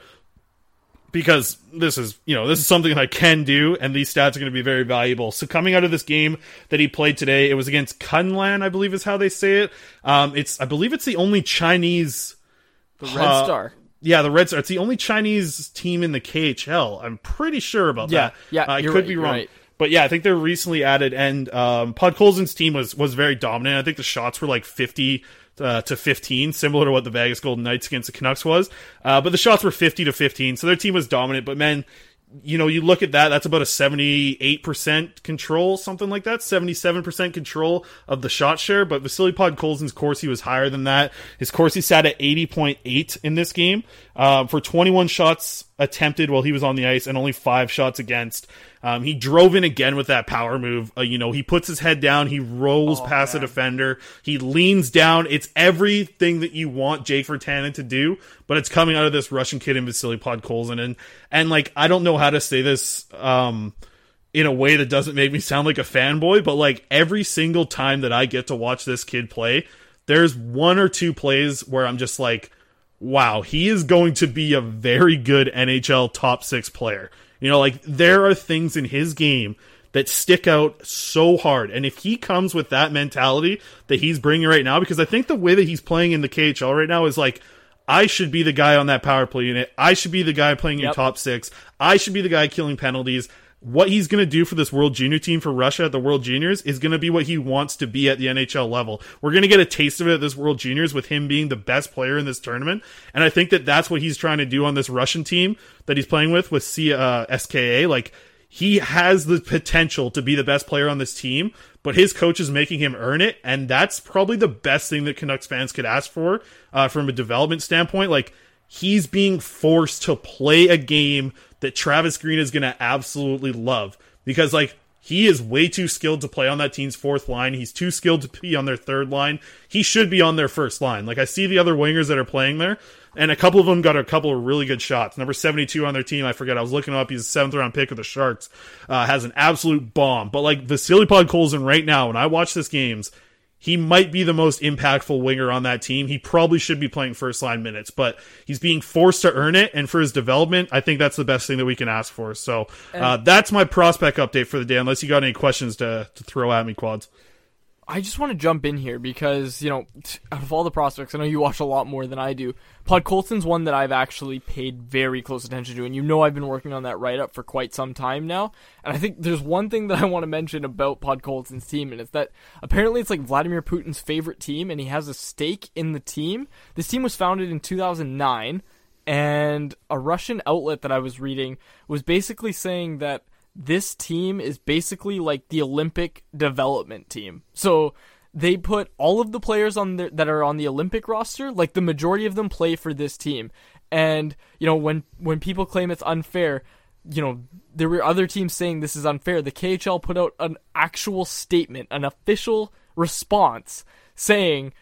Because this is, you know, this is something that I can do, and these stats are going to be very valuable. So coming out of this game that he played today, it was against Kunlun, I believe is how they say it. Um, it's, I believe it's the only Chinese. The Red uh, Star. Yeah, the Red Star. It's the only Chinese team in the K H L. I'm pretty sure about yeah, that. Yeah, uh, I could right, be wrong. Right. But yeah, I think they're recently added, and um, Podkolzin's team was was very dominant. I think the shots were like fifty Uh, to fifteen, similar to what the Vegas Golden Knights against the Canucks was, uh, but the shots were fifty to fifteen, so their team was dominant. But man, you know, you look at that, that's about a seventy-eight percent control, something like that, seventy-seven percent control of the shot share. But Vasily Podkolzin's Corsi was higher than that. His Corsi sat at eighty point eight in this game, uh, for twenty-one shots attempted while he was on the ice, and only five shots against. Um, he drove in again with that power move. Uh, you know, he puts his head down. He rolls oh, past man. the defender. He leans down. It's everything that you want Jake Vertanen to do, but it's coming out of this Russian kid in Vasily Podkolzin. And, and like, I don't know how to say this, um, in a way that doesn't make me sound like a fanboy, but like every single time that I get to watch this kid play, there's one or two plays where I'm just like, wow, he is going to be a very good N H L top six player. You know, like there are things in his game that stick out so hard. And if he comes with that mentality that he's bringing right now, because I think the way that he's playing in the K H L right now is like, I should be the guy on that power play unit. I should be the guy playing in yep. top six. I should be the guy killing penalties. What he's going to do for this World Junior team for Russia at the World Juniors is going to be what he wants to be at the N H L level. We're going to get a taste of it at this World Juniors with him being the best player in this tournament. And I think that that's what he's trying to do on this Russian team that he's playing with, with C, uh, S K A. Like, he has the potential to be the best player on this team, but his coach is making him earn it. And that's probably the best thing that Canucks fans could ask for uh, from a development standpoint. Like, he's being forced to play a game that Travis Green is going to absolutely love, because like he is way too skilled to play on that team's fourth line. He's too skilled to be on their third line. He should be on their first line. Like I see the other wingers that are playing there, and a couple of them got a couple of really good shots. Number seventy-two on their team, I forget, I was looking up, he's a seventh round pick of the Sharks, uh, has an absolute bomb. But like Vasily Podkolzin right now, when I watch this games, he might be the most impactful winger on that team. He probably should be playing first line minutes, but he's being forced to earn it. And for his development, I think that's the best thing that we can ask for. So uh, that's my prospect update for the day, unless you got any questions to, to throw at me, Quads. I just want to jump in here because, you know, out of all the prospects, I know you watch a lot more than I do. Podkolzin's one that I've actually paid very close attention to, and you know I've been working on that write-up for quite some time now. And I think there's one thing that I want to mention about Podkolzin's team, and it's that apparently it's like Vladimir Putin's favorite team, and he has a stake in the team. This team was founded in two thousand nine, and a Russian outlet that I was reading was basically saying that this team is basically like the Olympic development team. So they put all of the players on the, that are on the Olympic roster, like the majority of them play for this team. And, you know, when, when people claim it's unfair, you know, there were other teams saying this is unfair. The K H L put out an actual statement, an official response saying,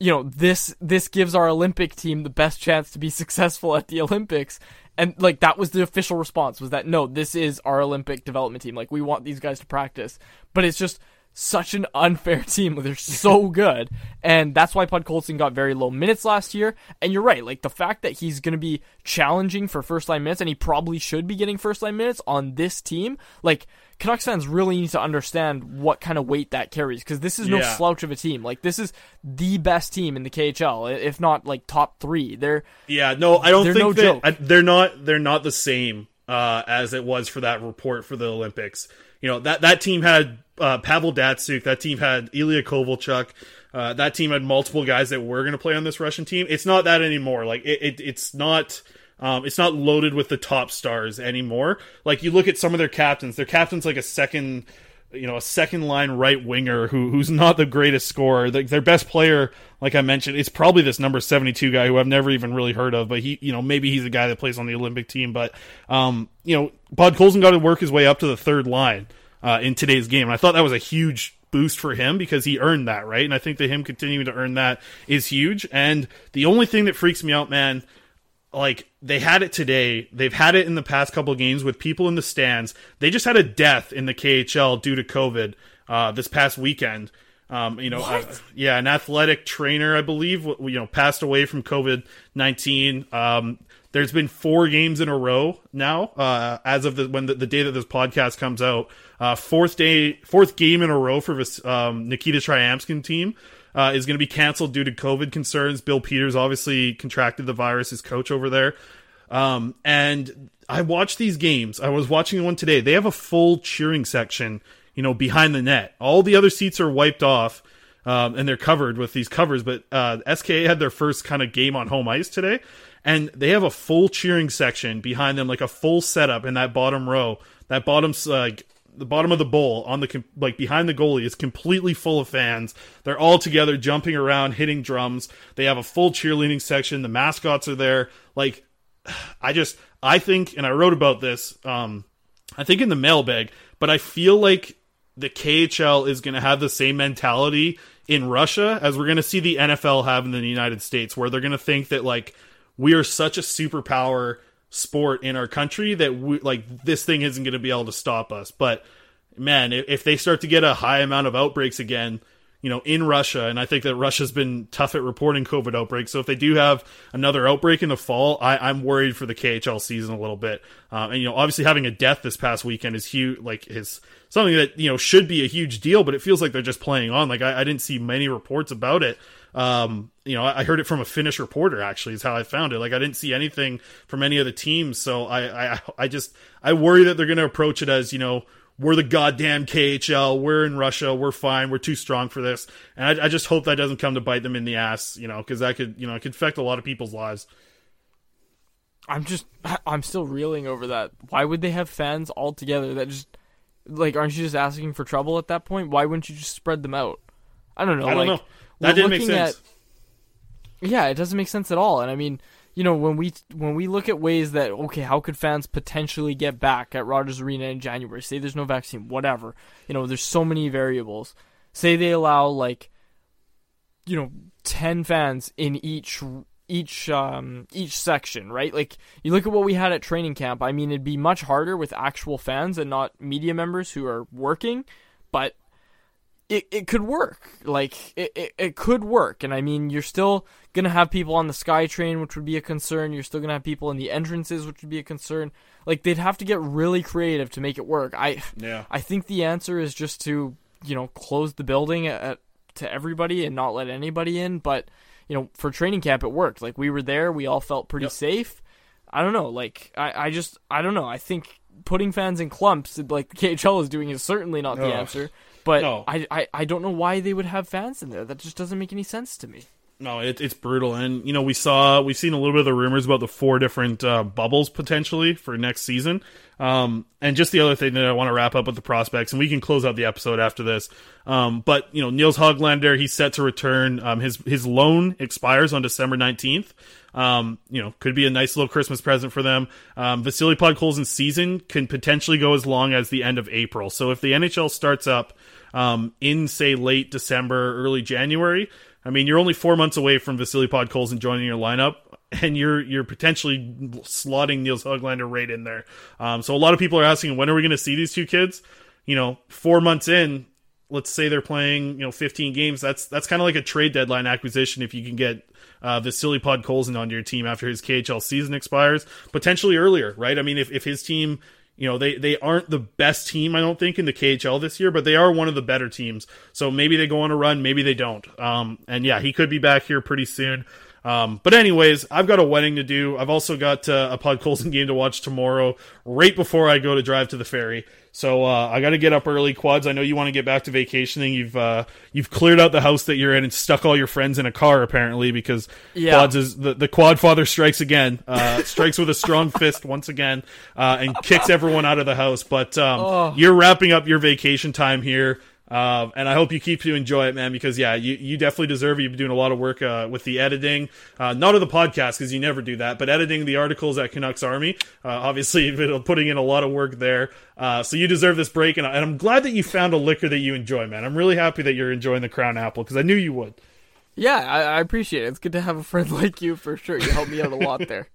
you know, this, this gives our Olympic team the best chance to be successful at the Olympics. And, like, that was the official response, was that, no, this is our Olympic development team. Like, we want these guys to practice. But it's just such an unfair team. They're so good. And that's why Podkolzin got very low minutes last year. And you're right. Like, the fact that he's going to be challenging for first-line minutes, and he probably should be getting first-line minutes on this team, like, Canucks fans really need to understand what kind of weight that carries, because this is no yeah. slouch of a team. Like, this is the best team in the K H L, if not like top three. They're yeah, no, I don't think no that, I, they're not. They're not the same uh, as it was for that report for the Olympics. You know, that that team had uh, Pavel Datsuk. That team had Ilya Kovalchuk. Uh, that team had multiple guys that were going to play on this Russian team. It's not that anymore. Like it, it it's not. Um, it's not loaded with the top stars anymore. Like you look at some of their captains, their captain's like a second, you know, a second line right winger who who's not the greatest scorer. The, their best player, like I mentioned, it's probably this number seventy-two guy who I've never even really heard of, but he, you know, maybe he's a guy that plays on the Olympic team. But, um, you know, Podkolzin got to work his way up to the third line uh, in today's game. And I thought that was a huge boost for him, because he earned that, right? And I think that him continuing to earn that is huge. And the only thing that freaks me out, man, like they had it today. They've had it in the past couple of games with people in the stands. They just had a death in the K H L due to COVID uh, this past weekend. Um, you know, uh, yeah, an athletic trainer, I believe, you know, passed away from COVID nineteen. Um, there's been four games in a row now uh, as of the, when the, the day that this podcast comes out. Uh, fourth day, fourth game in a row for um, Nikita Tryamkin team. Uh, is going to be canceled due to COVID concerns. Bill Peters obviously contracted the virus, his coach over there. Um, and I watched these games. I was watching one today. They have a full cheering section, you know, behind the net. All the other seats are wiped off, um, and they're covered with these covers. But uh, S K A had their first kind of game on home ice today, and they have a full cheering section behind them, like a full setup in that bottom row, that bottom uh, the bottom of the bowl on the, like behind the goalie, is completely full of fans. They're all together jumping around, hitting drums. They have a full cheerleading section. The mascots are there. Like I just, I think, and I wrote about this, um, I think in the mailbag, but I feel like the K H L is going to have the same mentality in Russia as we're going to see the N F L have in the United States, where they're going to think that like, we are such a superpower sport in our country that we, like, this thing isn't going to be able to stop us. But man, if they start to get a high amount of outbreaks again, you know, in Russia, and I think that Russia's been tough at reporting COVID outbreaks. So if they do have another outbreak in the fall, I, I'm worried for the K H L season a little bit. Um, and, you know, obviously having a death this past weekend is huge, like is something that, you know, should be a huge deal, but it feels like they're just playing on. Like I, I didn't see many reports about it. Um, you know, I, I heard it from a Finnish reporter, actually, is how I found it. Like I didn't see anything from any of the teams. So I, I, I just, I worry that they're going to approach it as, you know, we're the goddamn K H L. We're in Russia. We're fine. We're too strong for this. And I, I just hope that doesn't come to bite them in the ass, you know, because that could, you know, it could affect a lot of people's lives. I'm just, I'm still reeling over that. Why would they have fans all together? That just, like, aren't you just asking for trouble at that point? Why wouldn't you just spread them out? I don't know. I don't like, know. That didn't make sense. At, yeah, it doesn't make sense at all. And I mean, you know, when we when we look at ways that, okay, how could fans potentially get back at Rogers Arena in January? Say there's no vaccine, whatever. You know, there's so many variables. Say they allow, like, you know, ten fans in each each um, each section, right? Like, you look at what we had at training camp. I mean, it'd be much harder with actual fans and not media members who are working, but It it could work. Like, it, it, it could work. And I mean, you're still going to have people on the SkyTrain, which would be a concern. You're still going to have people in the entrances, which would be a concern. Like, they'd have to get really creative to make it work. I yeah. I think the answer is just to, you know, close the building at, to everybody and not let anybody in. But, you know, for training camp, it worked. Like, we were there. We all felt pretty yep. safe. I don't know. Like, I, I just, I don't know. I think putting fans in clumps, like the K H L is doing, is certainly not the oh. answer. But no. I, I, I don't know why they would have fans in there. That just doesn't make any sense to me. No, it, it's brutal. And, you know, we saw, we've seen a little bit of the rumors about the four different uh, bubbles potentially for next season. Um, and just the other thing that I want to wrap up with the prospects, and we can close out the episode after this. Um, but, you know, Nils Höglander, he's set to return. Um, his, his loan expires on December nineteenth. Um, you know, could be a nice little Christmas present for them. Um, Vasily Podkolzin's season can potentially go as long as the end of April. So if the N H L starts up um, in, say, late December, early January, I mean, you're only four months away from Vasily Podkolzin joining your lineup, and you're you're potentially slotting Nils Höglander right in there. Um, so a lot of people are asking, when are we going to see these two kids? You know, four months in, let's say they're playing, you know, fifteen games. That's that's kind of like a trade deadline acquisition if you can get uh, Vasily Podkolzin onto your team after his K H L season expires, potentially earlier, right? I mean, if if his team, you know, they, they aren't the best team, I don't think, in the K H L this year, but they are one of the better teams. So maybe they go on a run, maybe they don't. Um, and yeah, he could be back here pretty soon. Um, but anyways, I've got a wedding to do. I've also got uh, a Podkolzin game to watch tomorrow, right before I go to drive to the ferry. So uh, I got to get up early. Quads, I know you want to get back to vacationing. You've uh, you've cleared out the house that you're in and stuck all your friends in a car, apparently, because yeah. Quads is the, the Quad Father strikes again, uh, strikes with a strong fist once again, uh, and kicks everyone out of the house. But um, oh. you're wrapping up your vacation time here. Um, and I hope you keep to enjoy it, man, because yeah, you, you definitely deserve it. You've been doing a lot of work, uh, with the editing, uh, not of the podcast, cause you never do that, but editing the articles at Canucks Army. Uh, obviously you've been putting in a lot of work there. Uh, so you deserve this break. And, I, and I'm glad that you found a liquor that you enjoy, man. I'm really happy that you're enjoying the Crown Apple, cause I knew you would. Yeah, I, I appreciate it. It's good to have a friend like you for sure. You helped me out a lot there.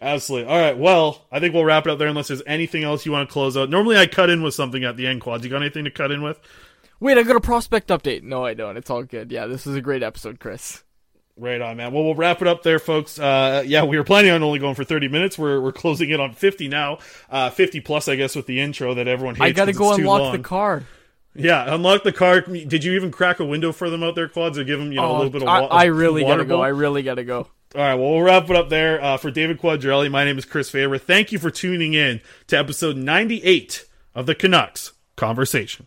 Absolutely. All right. Well, I think we'll wrap it up there unless there's anything else you want to close out. Normally I cut in with something at the end, Quads. You got anything to cut in with? Wait, I got a prospect update. No, I don't. It's all good. Yeah, this is a great episode, Chris. Right on, man. Well, we'll wrap it up there, folks. Uh, yeah, we were planning on only going for thirty minutes. We're we're closing in on fifty now. Uh, fifty plus, I guess, with the intro that everyone hates. I got to go unlock long. the car. Yeah, unlock the car. Did you even crack a window for them out there, Quads, or give them you know oh, a little bit of water? I, I really got to go. I really got to go. All right, well, we'll wrap it up there. Uh, for David Quadrelli, my name is Chris Faber. Thank you for tuning in to episode ninety-eight of the Canucks Conversation.